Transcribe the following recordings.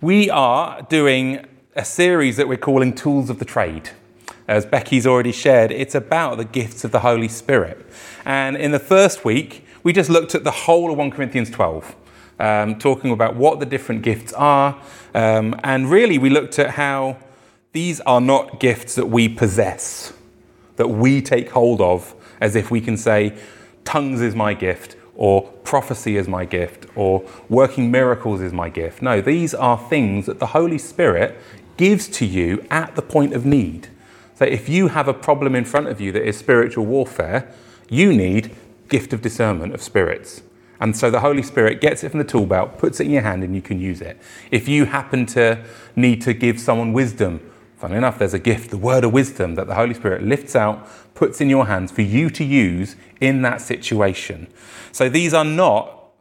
We are doing a series that we're calling Tools of the Trade. As Becky's already shared, it's about the gifts of the Holy Spirit. And in the first week, we just looked at the whole of 1 Corinthians 12, talking about what the different gifts are. And really, we looked at how these are not gifts that we possess, that we take hold of, as if we can say, tongues is my gift, or prophecy is my gift, or working miracles is my gift. No, these are things that the Holy Spirit gives to you at the point of need. So if you have a problem in front of you that is spiritual warfare, you need gift of discernment of spirits. And so the Holy Spirit gets it from the tool belt, puts it in your hand, and you can use it. If you happen to need to give someone wisdom, funnily enough, there's a gift, the word of wisdom, that the Holy Spirit lifts out, puts in your hands for you to use in that situation. So these are not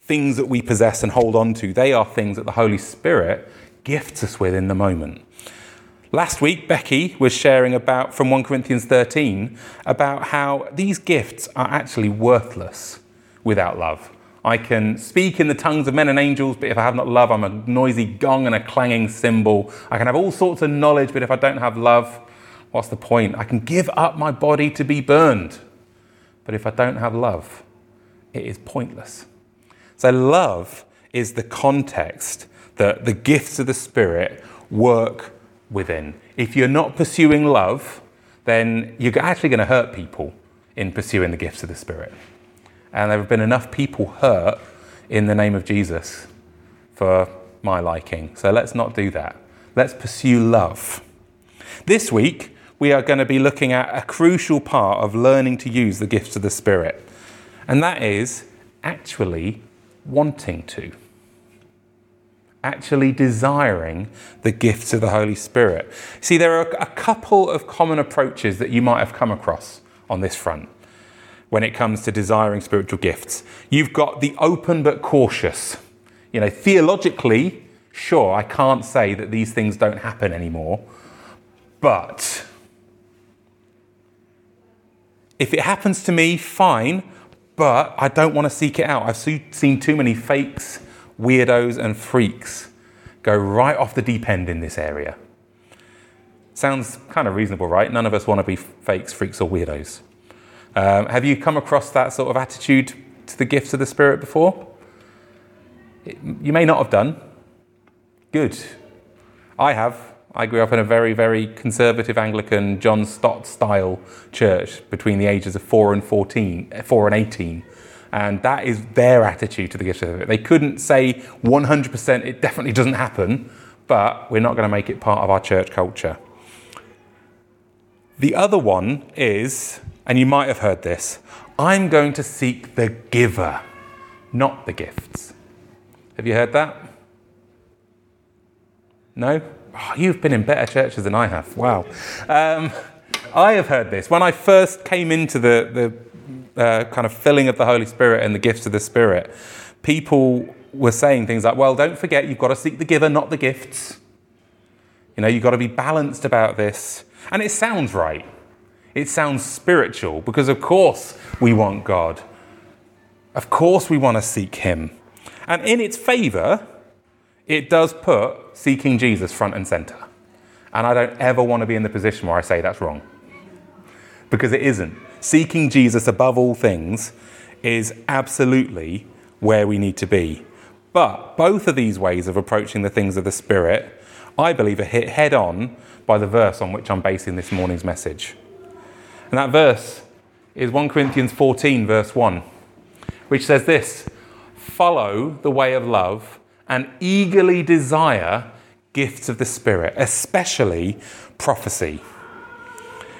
things that we possess and hold on to. They are things that the Holy Spirit gifts us with in the moment. Last week, Becky was sharing about, from 1 Corinthians 13, about how these gifts are actually worthless without love. I can speak in the tongues of men and angels, but if I have not love, I'm a noisy gong and a clanging cymbal. I can have all sorts of knowledge, but if I don't have love, what's the point? I can give up my body to be burned, but if I don't have love, it is pointless. So love is the context that the gifts of the Spirit work within. If you're not pursuing love, then you're actually going to hurt people in pursuing the gifts of the Spirit. And there have been enough people hurt in the name of Jesus for my liking. So let's not do that. Let's pursue love. This week, we are going to be looking at a crucial part of learning to use the gifts of the Spirit. And that is actually wanting to. Actually desiring the gifts of the Holy Spirit. See, there are a couple of common approaches that you might have come across on this front. When it comes to desiring spiritual gifts, you've got the open but cautious. You know, theologically, sure, I can't say that these things don't happen anymore, but if it happens to me, fine, but I don't want to seek it out. I've seen too many fakes, weirdos, and freaks go right off the deep end in this area. Sounds kind of reasonable, right? None of us want to be fakes, freaks, or weirdos. Have you come across that sort of attitude to the gifts of the Spirit before? You may not have done. Good. I have. I grew up in a very, very conservative Anglican John Stott-style church between the ages of 4 and 18. And that is their attitude to the gifts of the Spirit. They couldn't say 100% it definitely doesn't happen, but we're not going to make it part of our church culture. The other one is... and you might have heard this, I'm going to seek the giver, not the gifts. Have you heard that? No? Oh, you've been in better churches than I have. Wow. I have heard this. When I first came into the kind of filling of the Holy Spirit and the gifts of the Spirit, people were saying things like, well, don't forget, you've got to seek the giver, not the gifts. You know, you've got to be balanced about this. And it sounds right. It sounds spiritual because, of course, we want God. Of course, we want to seek him. And in its favour, it does put seeking Jesus front and centre. And I don't ever want to be in the position where I say that's wrong. Because it isn't. Seeking Jesus above all things is absolutely where we need to be. But both of these ways of approaching the things of the Spirit, I believe, are hit head on by the verse on which I'm basing this morning's message. And that verse is 1 Corinthians 14, verse 1, which says this: follow the way of love and eagerly desire gifts of the Spirit, especially prophecy.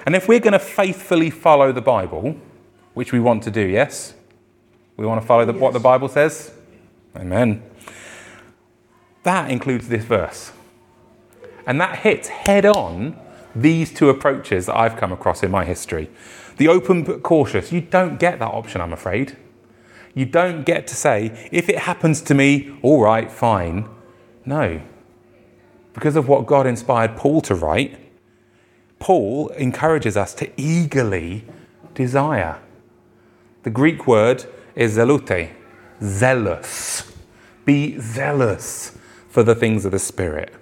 And if we're going to faithfully follow the Bible, which we want to do, yes? We want to follow what the Bible says? Amen. That includes this verse. And that hits head on these two approaches that I've come across in my history. The open but cautious, you don't get that option, I'm afraid. You don't get to say, if it happens to me, all right, fine. No. Because of what God inspired Paul to write, Paul encourages us to eagerly desire. The Greek word is zelote, zealous. Be zealous for the things of the Spirit.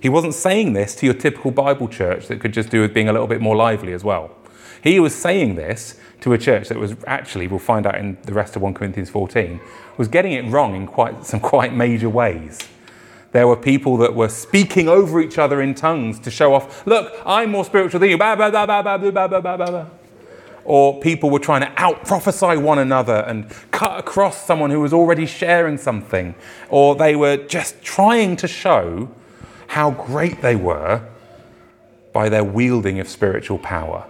He wasn't saying this to your typical Bible church that could just do with being a little bit more lively as well. He was saying this to a church that was actually, we'll find out in the rest of 1 Corinthians 14, was getting it wrong in some quite major ways. There were people that were speaking over each other in tongues to show off, look, I'm more spiritual than you, blah, blah, blah, blah, blah, blah, blah, blah, blah. Or people were trying to out-prophesy one another and cut across someone who was already sharing something. Or they were just trying to show how great they were by their wielding of spiritual power.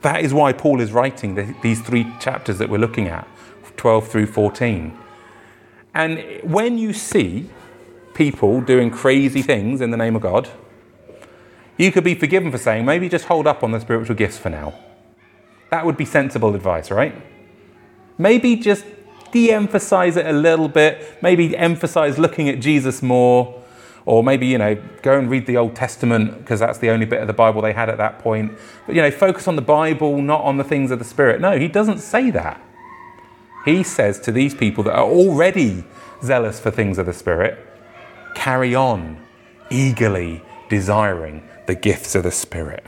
That is why Paul is writing these three chapters that we're looking at, 12 through 14. And when you see people doing crazy things in the name of God, you could be forgiven for saying, maybe just hold up on the spiritual gifts for now. That would be sensible advice, right? Maybe just de-emphasize it a little bit. Maybe emphasize looking at Jesus more. Or maybe, go and read the Old Testament because that's the only bit of the Bible they had at that point. But, focus on the Bible, not on the things of the Spirit. No, he doesn't say that. He says to these people that are already zealous for things of the Spirit, carry on, eagerly desiring the gifts of the Spirit.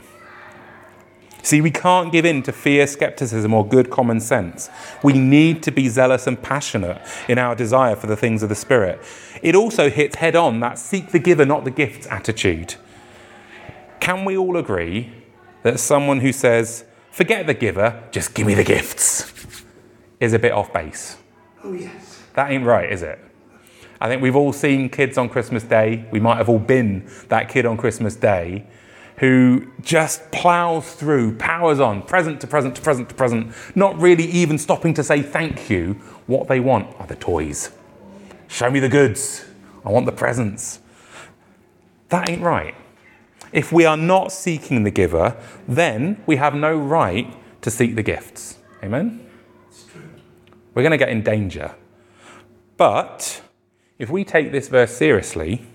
See, we can't give in to fear, skepticism, or good common sense. We need to be zealous and passionate in our desire for the things of the Spirit. It also hits head on that seek the giver, not the gifts attitude. Can we all agree that someone who says, forget the giver, just give me the gifts, is a bit off base? Oh, yes. That ain't right, is it? I think we've all seen kids on Christmas Day. We might have all been that kid on Christmas Day who just plows through, powers on, present to present to present to present, not really even stopping to say thank you. What they want are the toys. Show me the goods. I want the presents. That ain't right. If we are not seeking the giver, then we have no right to seek the gifts. Amen? It's true. We're going to get in danger. But if we take this verse seriously,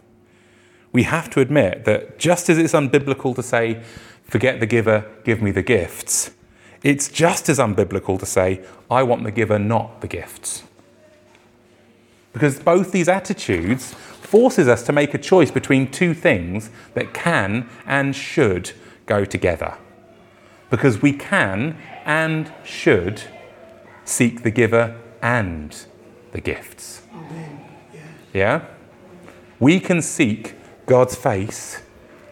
we have to admit that just as it's unbiblical to say, forget the giver, give me the gifts, it's just as unbiblical to say, I want the giver, not the gifts. Because both these attitudes forces us to make a choice between two things that can and should go together. Because we can and should seek the giver and the gifts. Amen. Yeah? We can seek God's face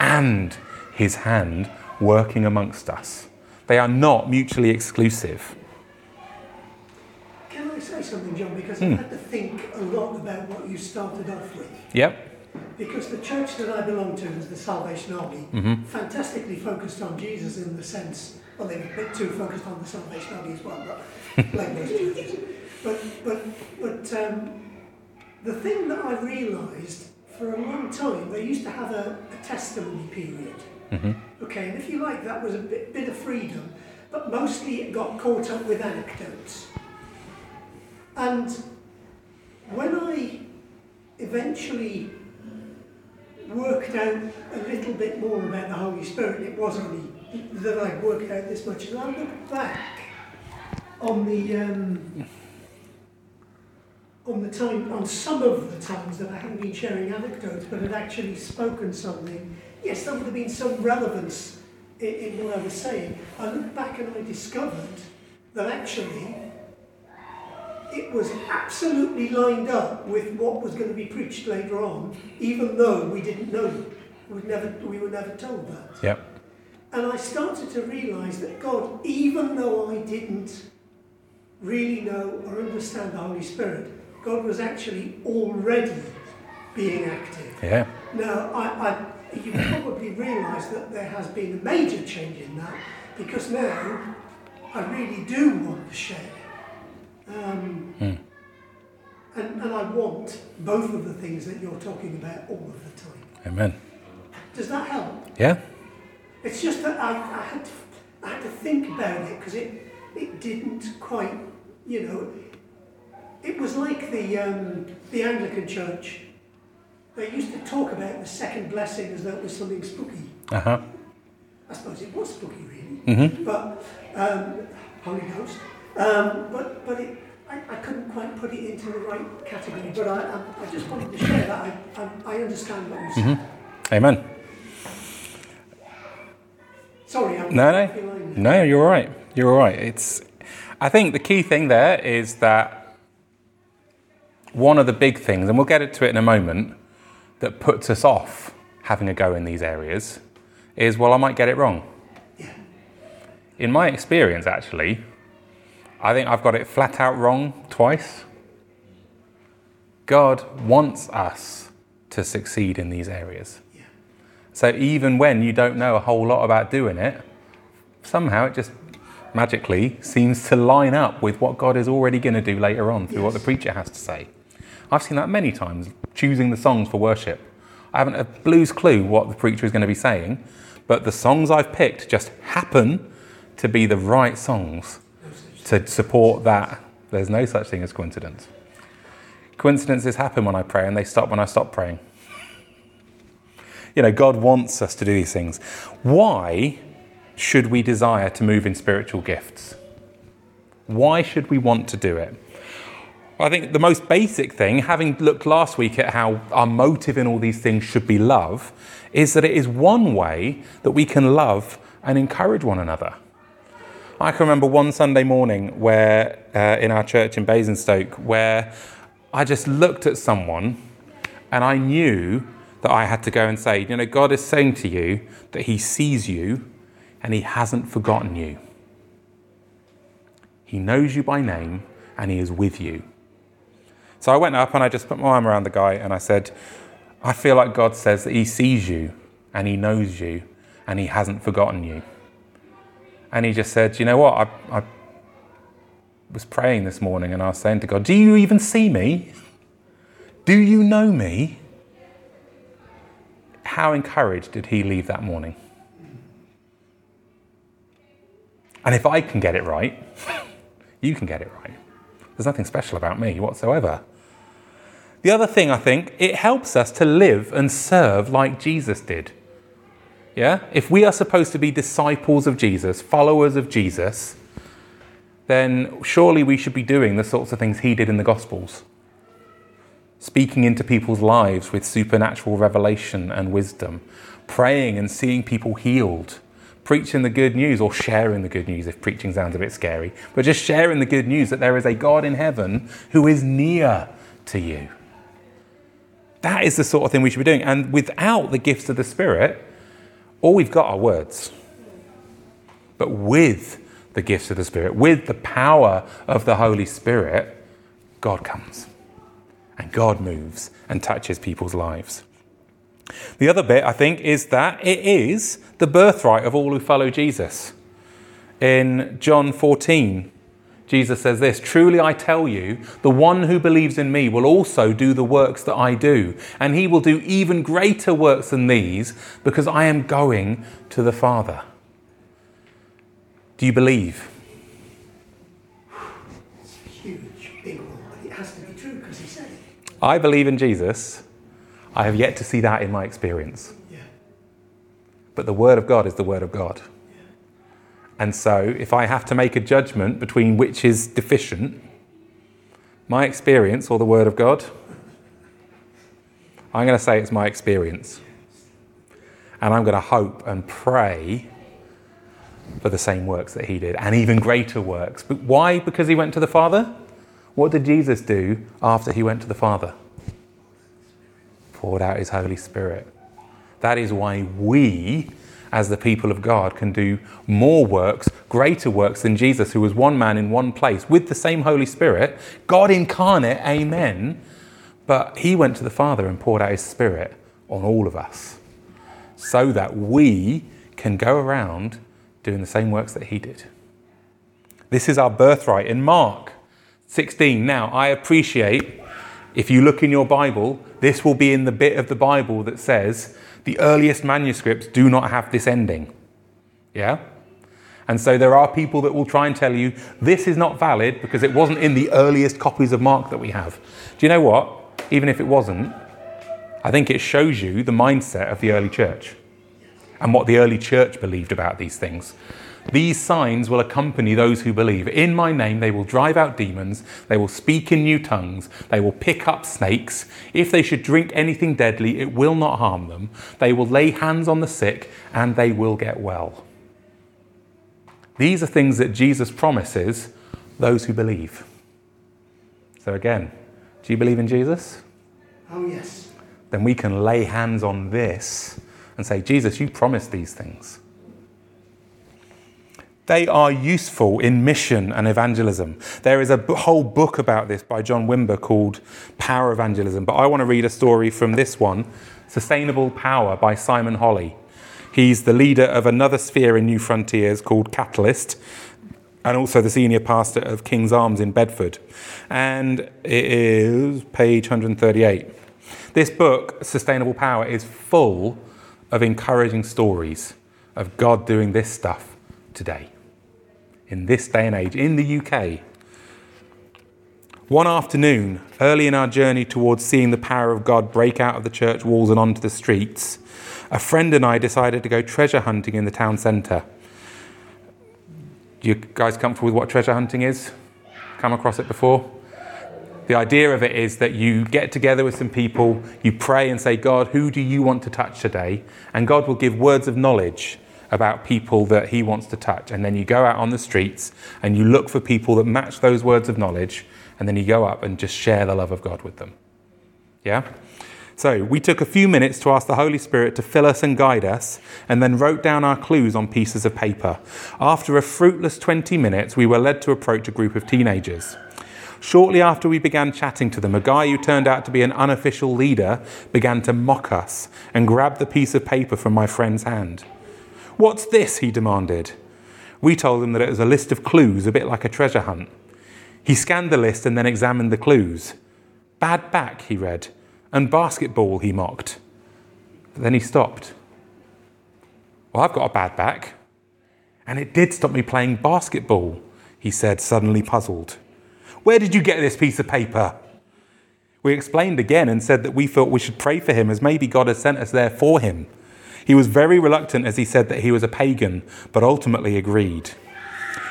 and his hand working amongst us. They are not mutually exclusive. Can I say something, John? Because I had to think a lot about what you started off with. Yep. Because the church that I belong to is the Salvation Army, fantastically focused on Jesus in the sense, well, they were a bit too focused on the Salvation Army as well, but like those churches. But the thing that I realised, for a long time, they used to have a testimony period. Mm-hmm. Okay, and if you like, that was a bit of freedom, but mostly it got caught up with anecdotes. And when I eventually worked out a little bit more about the Holy Spirit, it was only that I'd worked out this much, and I look back on on some of the times that I hadn't been sharing anecdotes, but had actually spoken something. Yes, there would have been some relevance in what I was saying. I looked back and I discovered that actually it was absolutely lined up with what was going to be preached later on, even though we didn't know it. We were never told that. Yep. And I started to realise that God, even though I didn't really know or understand the Holy Spirit, God was actually already being active. Yeah. Now, you probably realise that there has been a major change in that, because now I really do want to share. And I want both of the things that you're talking about all of the time. Amen. Does that help? Yeah. It's just that I had to think about it, because it didn't quite, It was like the Anglican Church. They used to talk about the second blessing as though it was something spooky. Uh-huh. I suppose it was spooky, really. Mm-hmm. But Holy Ghost. But it I couldn't quite put it into the right category, but I just wanted to share that. I understand what you're saying. Mm-hmm. Amen. Sorry, I'm No, you're all right. You're all right. I think the key thing there is that one of the big things, and we'll get to it in a moment, that puts us off having a go in these areas is, well, I might get it wrong. Yeah. In my experience, actually, I think I've got it flat out wrong twice. God wants us to succeed in these areas. Yeah. So even when you don't know a whole lot about doing it, somehow it just magically seems to line up with what God is already going to do later on through what the preacher has to say. I've seen that many times, choosing the songs for worship. I haven't a blues clue what the preacher is going to be saying, but the songs I've picked just happen to be the right songs to support that. There's no such thing as coincidence. Coincidences happen when I pray, and they stop when I stop praying. You know, God wants us to do these things. Why should we desire to move in spiritual gifts? Why should we want to do it? I think the most basic thing, having looked last week at how our motive in all these things should be love, is that it is one way that we can love and encourage one another. I can remember one Sunday morning where in our church in Basingstoke, where I just looked at someone and I knew that I had to go and say, you know, God is saying to you that he sees you and he hasn't forgotten you. He knows you by name and he is with you. So I went up and I just put my arm around the guy and I said, I feel like God says that he sees you and he knows you and he hasn't forgotten you. And he just said, you know what, I was praying this morning and I was saying to God, do you even see me? Do you know me? How encouraged did he leave that morning? And if I can get it right, you can get it right. There's nothing special about me whatsoever. The other thing, I think, it helps us to live and serve like Jesus did. Yeah? If we are supposed to be disciples of Jesus, followers of Jesus, then surely we should be doing the sorts of things he did in the Gospels. Speaking into people's lives with supernatural revelation and wisdom. Praying and seeing people healed. Preaching the good news, or sharing the good news if preaching sounds a bit scary, but just sharing the good news that there is a God in heaven who is near to you. That is the sort of thing we should be doing. And without the gifts of the Spirit, all we've got are words. But with the gifts of the Spirit, with the power of the Holy Spirit, God comes and God moves and touches people's lives. The other bit, I think, is that it is the birthright of all who follow Jesus. In John 14, Jesus says this, "Truly I tell you, the one who believes in me will also do the works that I do, and he will do even greater works than these, because I am going to the Father." Do you believe? It's a huge, big one, but it has to be true because he said it. I believe in Jesus. I have yet to see that in my experience. Yeah. But the Word of God is the Word of God. Yeah. And so if I have to make a judgment between which is deficient, my experience or the Word of God, I'm going to say it's my experience. And I'm going to hope and pray for the same works that he did and even greater works. But why? Because he went to the Father? What did Jesus do after he went to the Father? Poured out his Holy Spirit. That is why we, as the people of God, can do more works, greater works than Jesus, who was one man in one place with the same Holy Spirit, God incarnate, amen. But he went to the Father and poured out his Spirit on all of us so that we can go around doing the same works that he did. This is our birthright. In Mark 16, now I appreciate, if you look in your Bible, this will be in the bit of the Bible that says the earliest manuscripts do not have this ending. Yeah? And so there are people that will try and tell you this is not valid because it wasn't in the earliest copies of Mark that we have. Do you know what? Even if it wasn't, I think it shows you the mindset of the early church and what the early church believed about these things. These signs will accompany those who believe. In my name they will drive out demons, they will speak in new tongues, they will pick up snakes. If they should drink anything deadly, it will not harm them. They will lay hands on the sick and they will get well. These are things that Jesus promises those who believe. So again, do you believe in Jesus? Oh, yes. Then we can lay hands on this and say, Jesus, you promised these things. They are useful in mission and evangelism. There is a whole book about this by John Wimber called Power Evangelism, but I want to read a story from this one, Sustainable Power by Simon Holly. He's the leader of another sphere in New Frontiers called Catalyst, and also the senior pastor of King's Arms in Bedford. And it is page 138. This book, Sustainable Power, is full of encouraging stories of God doing this stuff today, in this day and age, in the UK. One afternoon, early in our journey towards seeing the power of God break out of the church walls and onto the streets, a friend and I decided to go treasure hunting in the town centre. You guys comfortable with what treasure hunting is? Come across it before? The idea of it is that you get together with some people, you pray and say, God, who do you want to touch today? And God will give words of knowledge about people that he wants to touch. And then you go out on the streets and you look for people that match those words of knowledge. And then you go up and just share the love of God with them. Yeah? So we took a few minutes to ask the Holy Spirit to fill us and guide us, and then wrote down our clues on pieces of paper. After a fruitless 20 minutes, we were led to approach a group of teenagers. Shortly after we began chatting to them, a guy who turned out to be an unofficial leader began to mock us and grabbed the piece of paper from my friend's hand. "What's this?" he demanded. We told him that it was a list of clues, a bit like a treasure hunt. He scanned the list and then examined the clues. "Bad back," he read. "And basketball," he mocked. But then he stopped. "Well, I've got a bad back. And it did stop me playing basketball," he said, suddenly puzzled. "Where did you get this piece of paper?" We explained again and said that we felt we should pray for him, as maybe God had sent us there for him. He was very reluctant, as he said that he was a pagan, but ultimately agreed.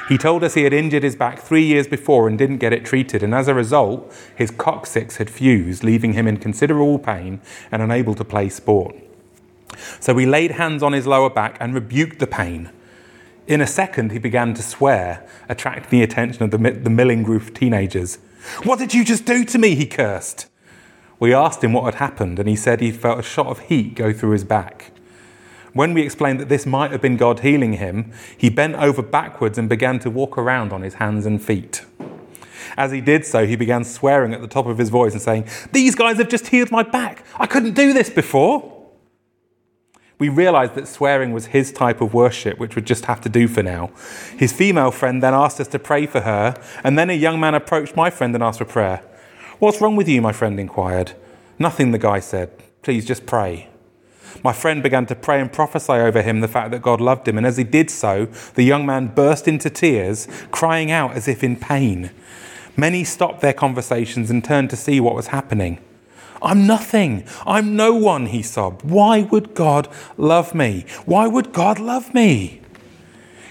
He told us he had injured his back 3 years before and didn't get it treated, and as a result, his coccyx had fused, leaving him in considerable pain and unable to play sport. So we laid hands on his lower back and rebuked the pain. In a second, he began to swear, attracting the attention of the milling group of teenagers. "What did you just do to me?" he cursed. We asked him what had happened, and he said he felt a shot of heat go through his back. When we explained that this might have been God healing him, he bent over backwards and began to walk around on his hands and feet. As he did so, he began swearing at the top of his voice and saying, "These guys have just healed my back. I couldn't do this before." We realised that swearing was his type of worship, which we'd just have to do for now. His female friend then asked us to pray for her, and then a young man approached my friend and asked for prayer. "What's wrong with you?" my friend inquired. "Nothing," the guy said. "Please just pray." My friend began to pray and prophesy over him the fact that God loved him, and as he did so, the young man burst into tears, crying out as if in pain. Many stopped their conversations and turned to see what was happening. "I'm nothing. I'm no one," he sobbed. "Why would God love me? Why would God love me?"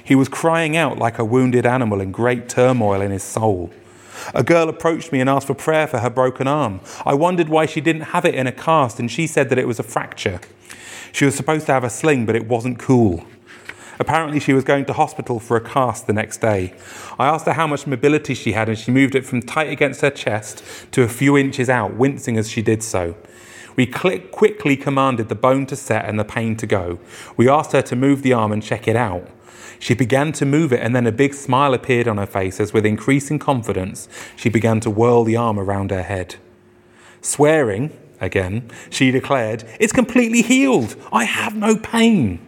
He was crying out like a wounded animal in great turmoil in his soul. A girl approached me and asked for prayer for her broken arm. I wondered why she didn't have it in a cast, and she said that it was a fracture. She was supposed to have a sling, but it wasn't cool. Apparently she was going to hospital for a cast the next day. I asked her how much mobility she had, and she moved it from tight against her chest to a few inches out, wincing as she did so. We quickly commanded the bone to set and the pain to go. We asked her to move the arm and check it out. She began to move it, and then a big smile appeared on her face as, with increasing confidence, she began to whirl the arm around her head. Swearing again, she declared, "It's completely healed. I have no pain."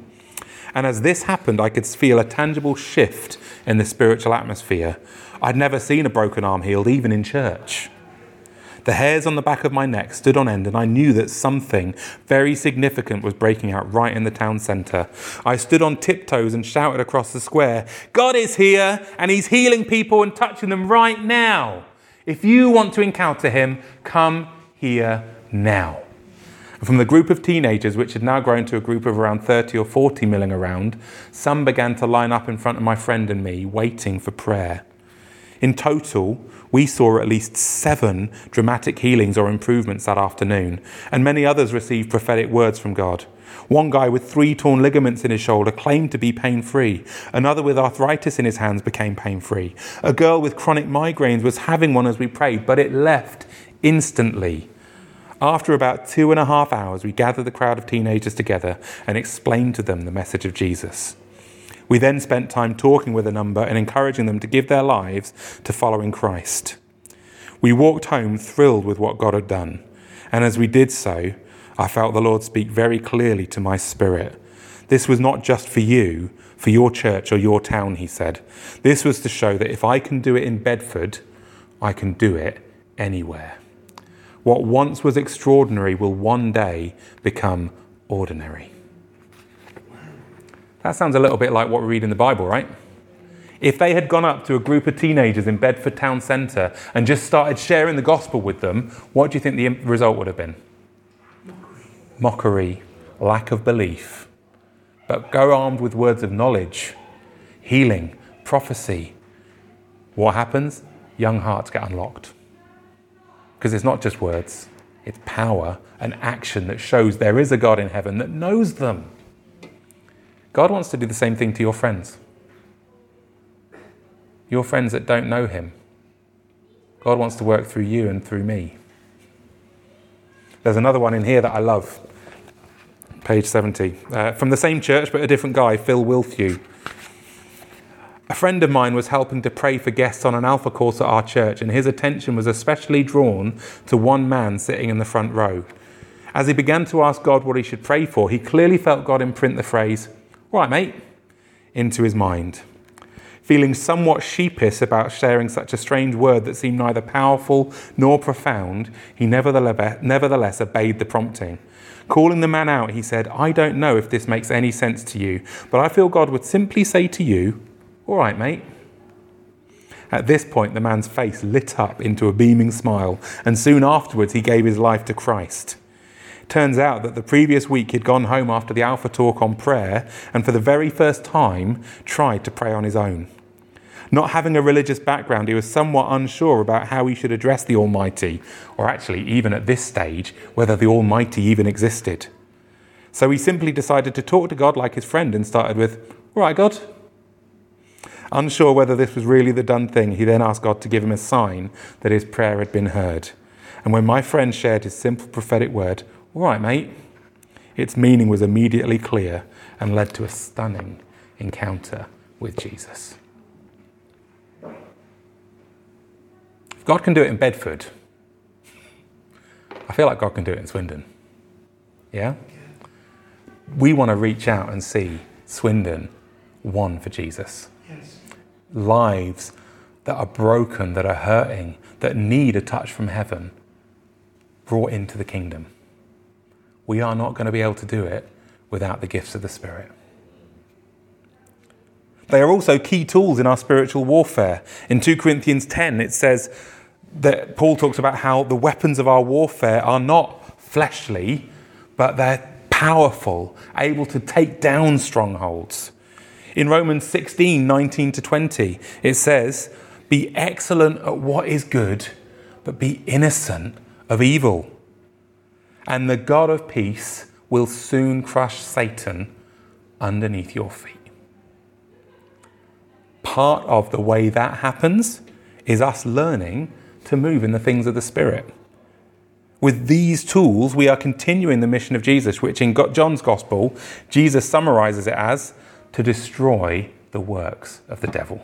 And as this happened, I could feel a tangible shift in the spiritual atmosphere. I'd never seen a broken arm healed, even in church. The hairs on the back of my neck stood on end, and I knew that something very significant was breaking out right in the town centre. I stood on tiptoes and shouted across the square, "God is here, and he's healing people and touching them right now. If you want to encounter him, come here now." And from the group of teenagers, which had now grown to a group of around 30 or 40 milling around, some began to line up in front of my friend and me, waiting for prayer. In total, we saw at least 7 dramatic healings or improvements that afternoon, and many others received prophetic words from God. One guy with 3 torn ligaments in his shoulder claimed to be pain-free. Another with arthritis in his hands became pain-free. A girl with chronic migraines was having one as we prayed, but it left instantly. After about 2.5 hours, we gathered the crowd of teenagers together and explained to them the message of Jesus. We then spent time talking with a number and encouraging them to give their lives to following Christ. We walked home thrilled with what God had done, and as we did so, I felt the Lord speak very clearly to my spirit. This was not just for you, for your church or your town, he said. This was to show that if I can do it in Bedford, I can do it anywhere. What once was extraordinary will one day become ordinary. That sounds a little bit like what we read in the Bible, right? If they had gone up to a group of teenagers in Bedford Town Centre and just started sharing the gospel with them, what do you think the result would have been? Mockery, lack of belief. But go armed with words of knowledge, healing, prophecy. What happens? Young hearts get unlocked. Because it's not just words, it's power and action that shows there is a God in heaven that knows them. God wants to do the same thing to your friends. Your friends that don't know him. God wants to work through you and through me. There's another one in here that I love. Page 70. From the same church, but a different guy, Phil Wilfew. A friend of mine was helping to pray for guests on an Alpha course at our church, and his attention was especially drawn to one man sitting in the front row. As he began to ask God what he should pray for, he clearly felt God imprint the phrase, "All right, mate," into his mind. Feeling somewhat sheepish about sharing such a strange word that seemed neither powerful nor profound, he nevertheless obeyed the prompting. Calling the man out, he said, "I don't know if this makes any sense to you, but I feel God would simply say to you, 'All right, mate.'" At this point, the man's face lit up into a beaming smile, and soon afterwards he gave his life to Christ. Turns out that the previous week he'd gone home after the Alpha talk on prayer and for the very first time tried to pray on his own. Not having a religious background, he was somewhat unsure about how he should address the Almighty, or actually, even at this stage, whether the Almighty even existed. So he simply decided to talk to God like his friend and started with, "All right, God." Unsure whether this was really the done thing, he then asked God to give him a sign that his prayer had been heard. And when my friend shared his simple prophetic word, "All right, mate," its meaning was immediately clear and led to a stunning encounter with Jesus. If God can do it in Bedford, I feel like God can do it in Swindon. Yeah? We want to reach out and see Swindon won for Jesus. Yes. Lives that are broken, that are hurting, that need a touch from heaven, brought into the kingdom. We are not going to be able to do it without the gifts of the Spirit. They are also key tools in our spiritual warfare. In 2 Corinthians 10, it says that Paul talks about how the weapons of our warfare are not fleshly, but they're powerful, able to take down strongholds. In Romans 16:19-20, it says, "Be excellent at what is good, but be innocent of evil. And the God of peace will soon crush Satan underneath your feet." Part of the way that happens is us learning to move in the things of the Spirit. With these tools, we are continuing the mission of Jesus, which in John's Gospel, Jesus summarizes it as to destroy the works of the devil.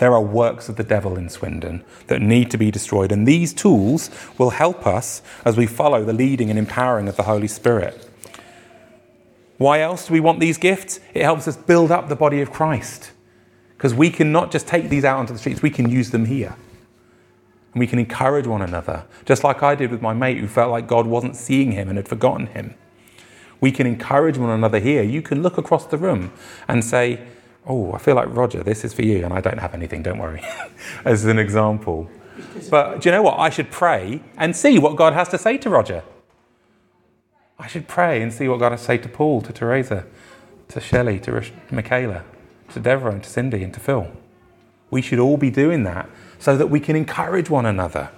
There are works of the devil in Swindon that need to be destroyed, and these tools will help us as we follow the leading and empowering of the Holy Spirit. Why else do we want these gifts? It helps us build up the body of Christ, because we can not just take these out onto the streets, we can use them here. And we can encourage one another, just like I did with my mate who felt like God wasn't seeing him and had forgotten him. We can encourage one another here. You can look across the room and say, "Oh, I feel like Roger, this is for you," and I don't have anything, don't worry, as an example. But do you know what? I should pray and see what God has to say to Roger. I should pray and see what God has to say to Paul, to Teresa, to Shelley, to Michaela, to Deborah and to Cindy and to Phil. We should all be doing that so that we can encourage one another.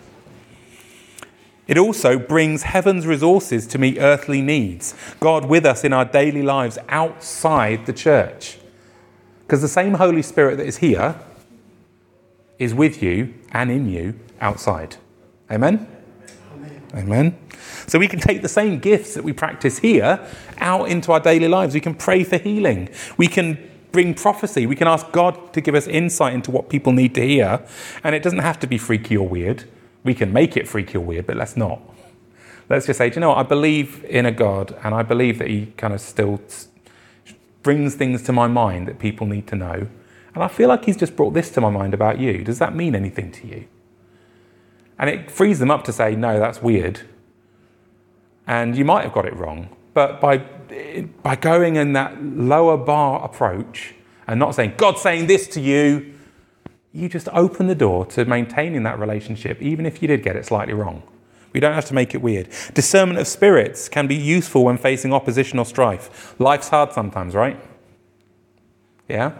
It also brings heaven's resources to meet earthly needs. God with us in our daily lives outside the church. Because the same Holy Spirit that is here is with you and in you outside. Amen? Amen. Amen. So we can take the same gifts that we practice here out into our daily lives. We can pray for healing. We can bring prophecy. We can ask God to give us insight into what people need to hear. And it doesn't have to be freaky or weird. We can make it freaky or weird, but let's not. Let's just say, do you know what? I believe in a God, and I believe that he kind of still brings things to my mind that people need to know. And I feel like he's just brought this to my mind about you. Does that mean anything to you? And it frees them up to say, no, that's weird. And you might have got it wrong. But by going in that lower bar approach and not saying, God's saying this to you, you just open the door to maintaining that relationship, even if you did get it slightly wrong. We don't have to make it weird. Discernment of spirits can be useful when facing opposition or strife. Life's hard sometimes, right? Yeah?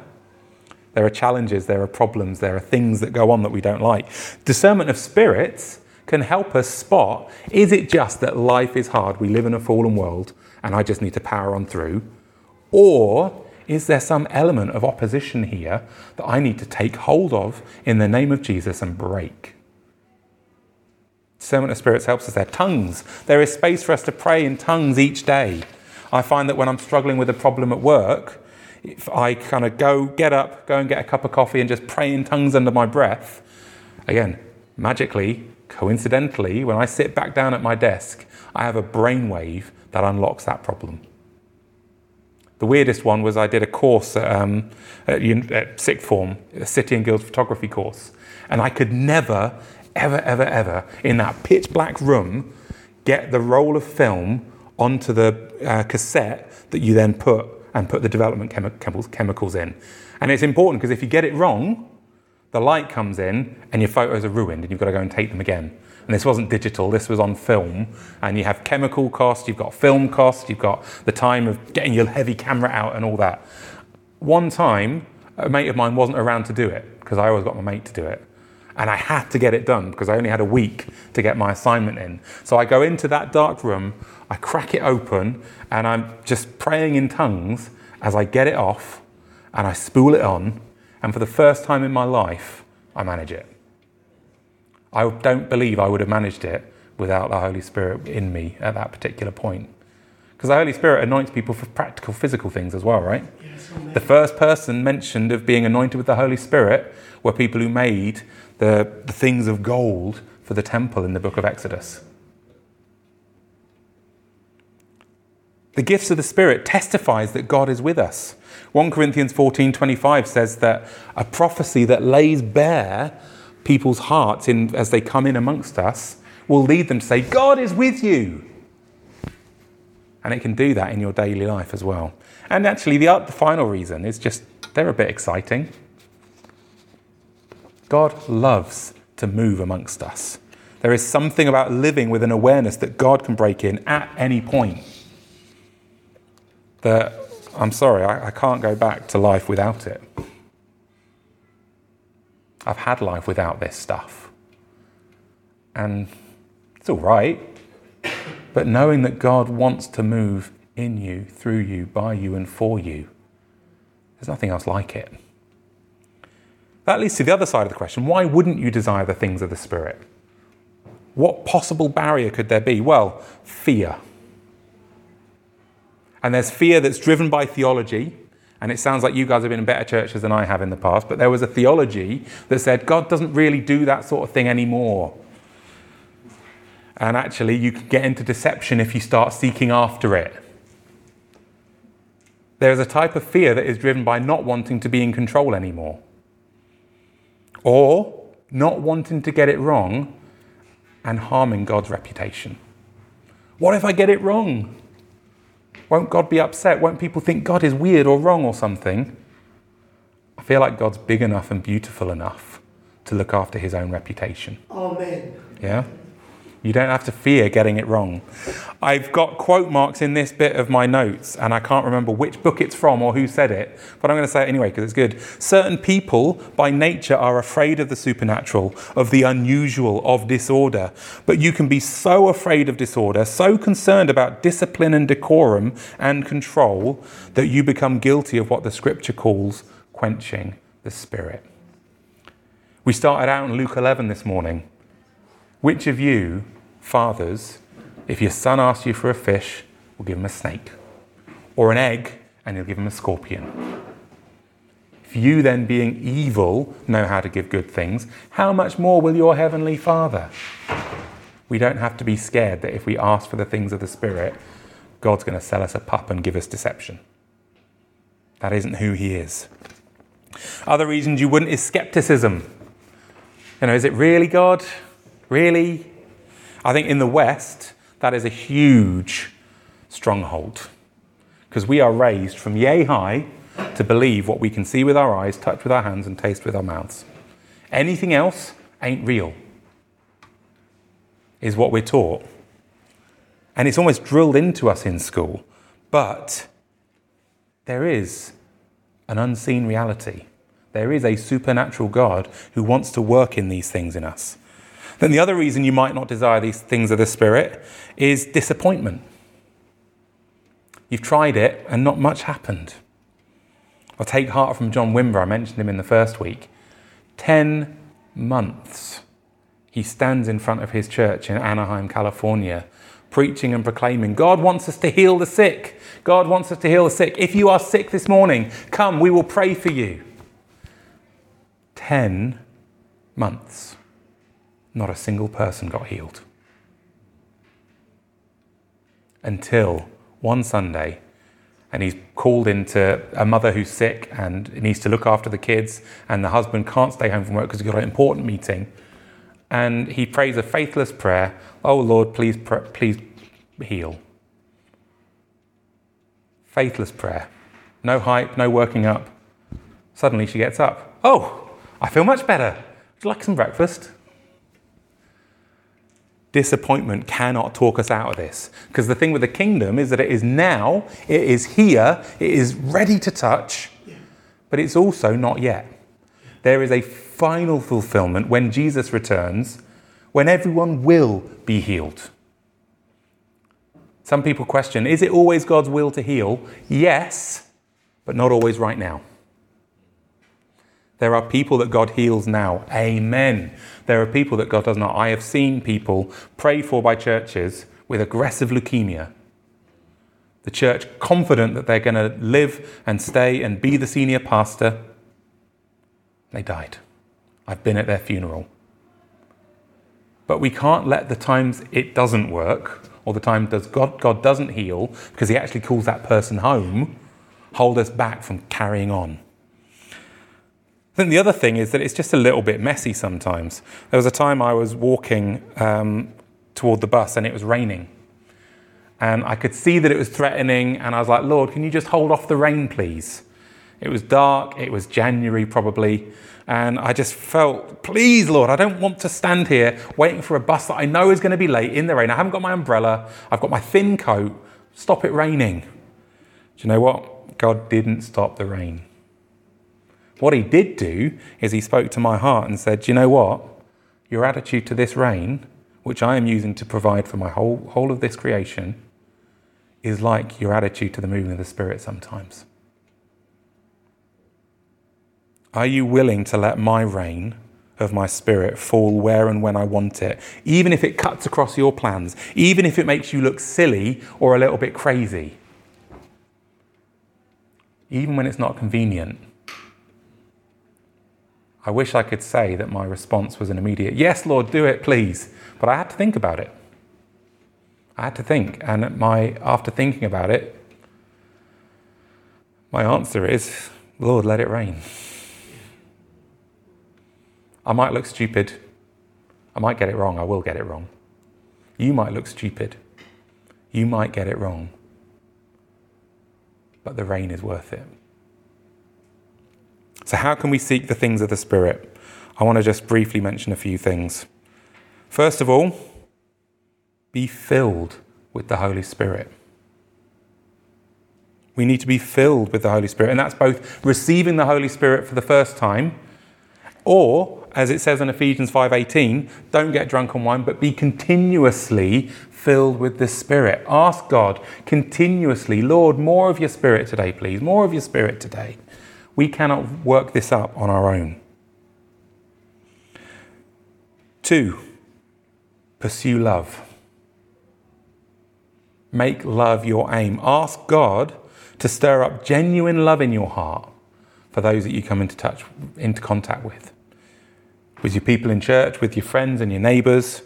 There are challenges, there are problems, there are things that go on that we don't like. Discernment of spirits can help us spot, is it just that life is hard, we live in a fallen world, and I just need to power on through? Or is there some element of opposition here that I need to take hold of in the name of Jesus and break? Discernment of spirits helps us there. Tongues. There is space for us to pray in tongues each day. I find that when I'm struggling with a problem at work, if I kind of go and get a cup of coffee and just pray in tongues under my breath, again, magically, coincidentally, when I sit back down at my desk, I have a brainwave that unlocks that problem. The weirdest one was I did a course at sixth form, a City and Guilds photography course, and I could never, ever, in that pitch black room, get the roll of film onto the cassette that you then put the development chemicals in. And it's important because if you get it wrong, the light comes in and your photos are ruined and you've got to go and take them again. And this wasn't digital, this was on film. And you have chemical costs, you've got film costs, you've got the time of getting your heavy camera out and all that. One time, a mate of mine wasn't around to do it because I always got my mate to do it. And I had to get it done because I only had a week to get my assignment in. So I go into that dark room, I crack it open, and I'm just praying in tongues as I get it off and I spool it on. And for the first time in my life, I manage it. I don't believe I would have managed it without the Holy Spirit in me at that particular point. Because the Holy Spirit anoints people for practical, physical things as well, right? Yes, the first person mentioned of being anointed with the Holy Spirit were people who made the things of gold for the temple in the book of Exodus. The gifts of the Spirit testifies that God is with us. 1 Corinthians 14:25 says that a prophecy that lays bare people's hearts in as they come in amongst us will lead them to say, God is with you. And it can do that in your daily life as well. And actually, the final reason is just they're a bit exciting. God loves to move amongst us. There is something about living with an awareness that God can break in at any point. That I'm sorry, I can't go back to life without it. I've had life without this stuff. And it's all right. But knowing that God wants to move in you, through you, by you, and for you, there's nothing else like it. That leads to the other side of the question. Why wouldn't you desire the things of the Spirit? What possible barrier could there be? Well, fear. And there's fear that's driven by theology. And it sounds like you guys have been in better churches than I have in the past. But there was a theology that said, God doesn't really do that sort of thing anymore. And actually, you can get into deception if you start seeking after it. There is a type of fear that is driven by not wanting to be in control anymore. Or not wanting to get it wrong and harming God's reputation. What if I get it wrong? Won't God be upset? Won't people think God is weird or wrong or something? I feel like God's big enough and beautiful enough to look after his own reputation. Amen. Yeah? You don't have to fear getting it wrong. I've got quote marks in this bit of my notes, and I can't remember which book it's from or who said it, but I'm going to say it anyway because it's good. Certain people by nature are afraid of the supernatural, of the unusual, of disorder. But you can be so afraid of disorder, so concerned about discipline and decorum and control, that you become guilty of what the Scripture calls quenching the Spirit. We started out in Luke 11 this morning. Which of you, fathers, if your son asks you for a fish, will give him a snake? Or an egg, and you'll give him a scorpion? If you then, being evil, know how to give good things, how much more will your heavenly Father? We don't have to be scared that if we ask for the things of the Spirit, God's going to sell us a pup and give us deception. That isn't who he is. Other reasons you wouldn't is skepticism. You know, is it really God? Really? I think in the West, that is a huge stronghold. Because we are raised from yay high to believe what we can see with our eyes, touch with our hands, and taste with our mouths. Anything else ain't real, is what we're taught. And it's almost drilled into us in school. But there is an unseen reality. There is a supernatural God who wants to work in these things in us. Then the other reason you might not desire these things of the Spirit is disappointment. You've tried it and not much happened. I'll take heart from John Wimber. I mentioned him in the first week. 10 months he stands in front of his church in Anaheim, California, preaching and proclaiming, God wants us to heal the sick. God wants us to heal the sick. If you are sick this morning, come, we will pray for you. 10 months. Not a single person got healed. Until one Sunday, and he's called into a mother who's sick and needs to look after the kids, and the husband can't stay home from work because he's got an important meeting. And he prays a faithless prayer, oh Lord, please heal. Faithless prayer. No hype, no working up. Suddenly she gets up. Oh, I feel much better. Would you like some breakfast? Disappointment cannot talk us out of this. Because the thing with the kingdom is that it is now, it is here, it is ready to touch, but it's also not yet. There is a final fulfillment when Jesus returns, when everyone will be healed. Some people question, is it always God's will to heal? Yes, but not always right now. There are people that God heals now. Amen. There are people that God does not. I have seen people prayed for by churches with aggressive leukemia. The church confident that they're going to live and stay and be the senior pastor. They died. I've been at their funeral. But we can't let the times it doesn't work or the time God doesn't heal, because he actually calls that person home, hold us back from carrying on. Then the other thing is that it's just a little bit messy sometimes. There was a time I was walking toward the bus and it was raining. And I could see that it was threatening and I was like, Lord, can you just hold off the rain, please? It was dark, it was January probably, and I just felt, please, Lord, I don't want to stand here waiting for a bus that I know is going to be late in the rain. I haven't got my umbrella, I've got my thin coat, stop it raining. Do you know what? God didn't stop the rain. What he did do is he spoke to my heart and said, you know what? Your attitude to this rain, which I am using to provide for my whole of this creation, is like your attitude to the moving of the Spirit sometimes. Are you willing to let my rain of my Spirit fall where and when I want it, even if it cuts across your plans, even if it makes you look silly or a little bit crazy, even when it's not convenient? I wish I could say that my response was an immediate, yes, Lord, do it, please. But I had to think about it. I had to think. And after thinking about it, my answer is, Lord, let it rain. I might look stupid. I might get it wrong. I will get it wrong. You might look stupid. You might get it wrong. But the rain is worth it. So how can we seek the things of the Spirit? I want to just briefly mention a few things. First of all, be filled with the Holy Spirit. We need to be filled with the Holy Spirit. And that's both receiving the Holy Spirit for the first time, or, as it says in Ephesians 5:18, don't get drunk on wine, but be continuously filled with the Spirit. Ask God continuously, Lord, more of your Spirit today, please. More of your Spirit today. We cannot work this up on our own. 2, pursue love. Make love your aim. Ask God to stir up genuine love in your heart for those that you come into contact with your people in church, with your friends and your neighbours.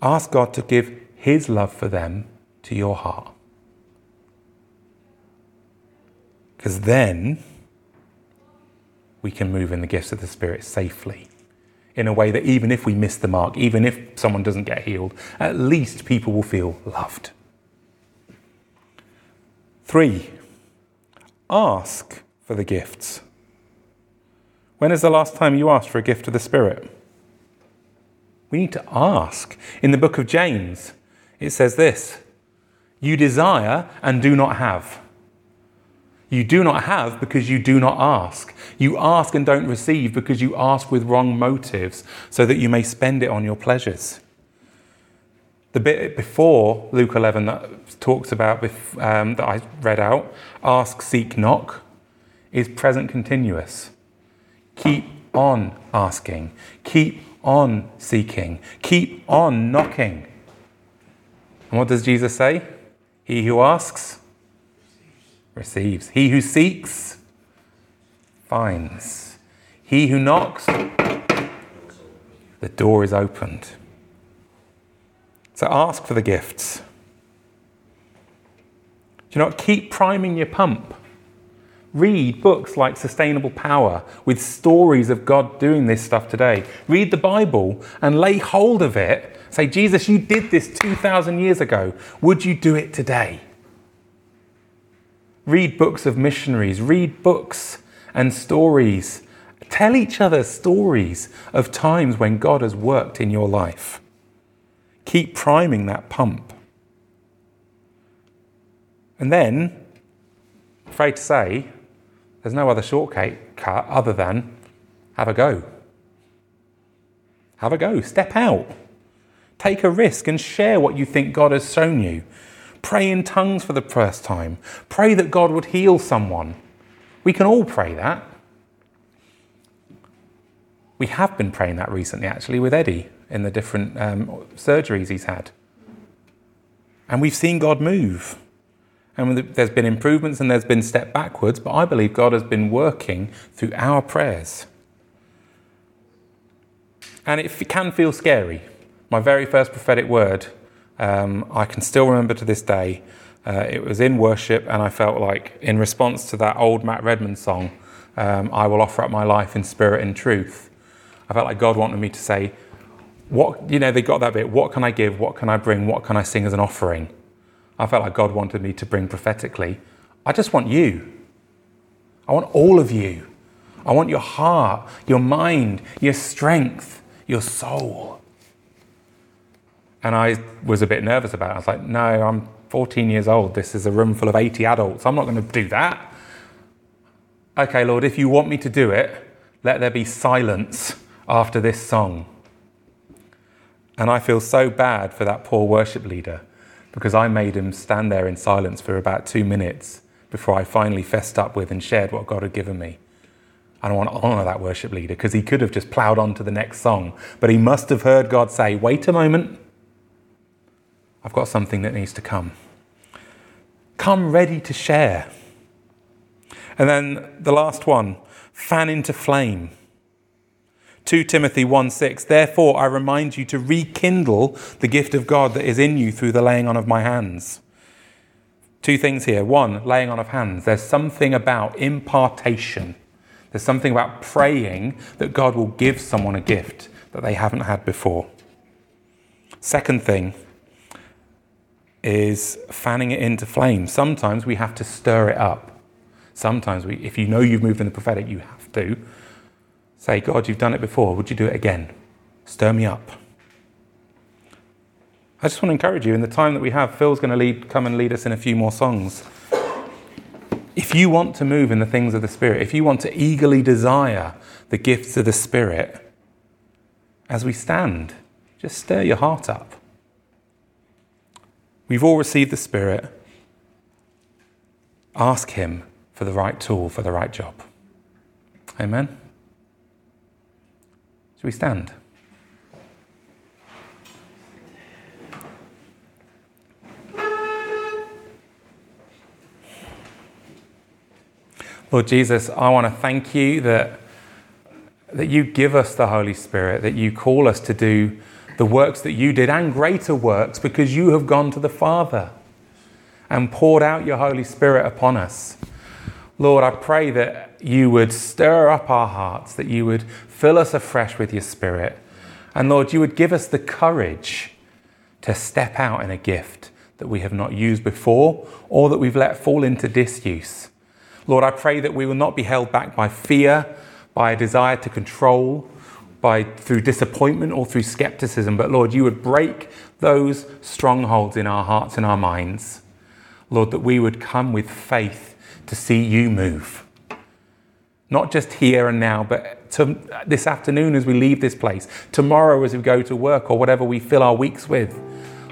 Ask God to give his love for them to your heart. Because then we can move in the gifts of the Spirit safely, in a way that even if we miss the mark, even if someone doesn't get healed, at least people will feel loved. 3, ask for the gifts. When is the last time you asked for a gift of the Spirit? We need to ask. In the book of James, it says this: you desire and do not have. You do not have because you do not ask. You ask and don't receive because you ask with wrong motives, so that you may spend it on your pleasures. The bit before Luke 11 that talks about, that I read out, ask, seek, knock, is present continuous. Keep on asking. Keep on seeking. Keep on knocking. And what does Jesus say? He who asks, receives. He who seeks, finds. He who knocks, the door is opened. So ask for the gifts. Do you know what? Keep priming your pump. Read books like Sustainable Power with stories of God doing this stuff today. Read the Bible and lay hold of it. Say, Jesus, you did this 2,000 years ago. Would you do it today? Read books of missionaries. Read books and stories. Tell each other stories of times when God has worked in your life. Keep priming that pump. And then, I'm afraid to say, there's no other shortcut other than have a go. Have a go. Step out. Take a risk and share what you think God has shown you. Pray in tongues for the first time. Pray that God would heal someone. We can all pray that. We have been praying that recently, actually, with Eddie, in the different surgeries he's had. And we've seen God move. And there's been improvements and there's been step backwards, but I believe God has been working through our prayers. And it can feel scary. My very first prophetic word, I can still remember to this day, it was in worship, and I felt like, in response to that old Matt Redman song, I will offer up my life in spirit and truth. I felt like God wanted me to say, what, you know, they got that bit, what can I give, what can I bring, what can I sing as an offering? I felt like God wanted me to bring prophetically, I just want you. I want all of you. I want your heart, your mind, your strength, your soul. And I was a bit nervous about it. I was like, no, I'm 14 years old. This is a room full of 80 adults. I'm not going to do that. Okay, Lord, if you want me to do it, let there be silence after this song. And I feel so bad for that poor worship leader, because I made him stand there in silence for about 2 minutes before I finally fessed up with and shared what God had given me. And I want to honour that worship leader, because he could have just ploughed on to the next song, but he must have heard God say, wait a moment, I've got something that needs to come. Come ready to share. And then the last one, fan into flame. 2 Timothy 1:6, therefore I remind you to rekindle the gift of God that is in you through the laying on of my hands. 2 things here. 1, laying on of hands. There's something about impartation. There's something about praying that God will give someone a gift that they haven't had before. Second thing is fanning it into flame. Sometimes we have to stir it up. Sometimes we, if you know you've moved in the prophetic, you have to say, God, you've done it before. Would you do it again? Stir me up. I just want to encourage you, in the time that we have, Phil's going to come and lead us in a few more songs. If you want to move in the things of the Spirit, if you want to eagerly desire the gifts of the Spirit, as we stand, just stir your heart up. We've all received the Spirit. Ask him for the right tool, for the right job. Amen? Shall we stand? Lord Jesus, I want to thank you that you give us the Holy Spirit, that you call us to do the works that you did and greater works, because you have gone to the Father and poured out your Holy Spirit upon us. Lord, I pray that you would stir up our hearts, that you would fill us afresh with your Spirit. And Lord, you would give us the courage to step out in a gift that we have not used before or that we've let fall into disuse. Lord, I pray that we will not be held back by fear, by a desire to control, through disappointment or through skepticism. But Lord, you would break those strongholds in our hearts and our minds. Lord, that we would come with faith to see you move. Not just here and now, but this afternoon as we leave this place, tomorrow as we go to work or whatever we fill our weeks with.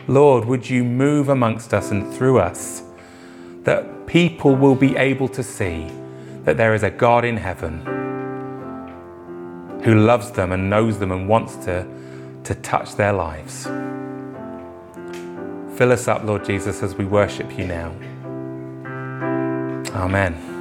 Lord, would you move amongst us and through us, that people will be able to see that there is a God in heaven who loves them and knows them and wants to touch their lives. Fill us up, Lord Jesus, as we worship you now. Amen.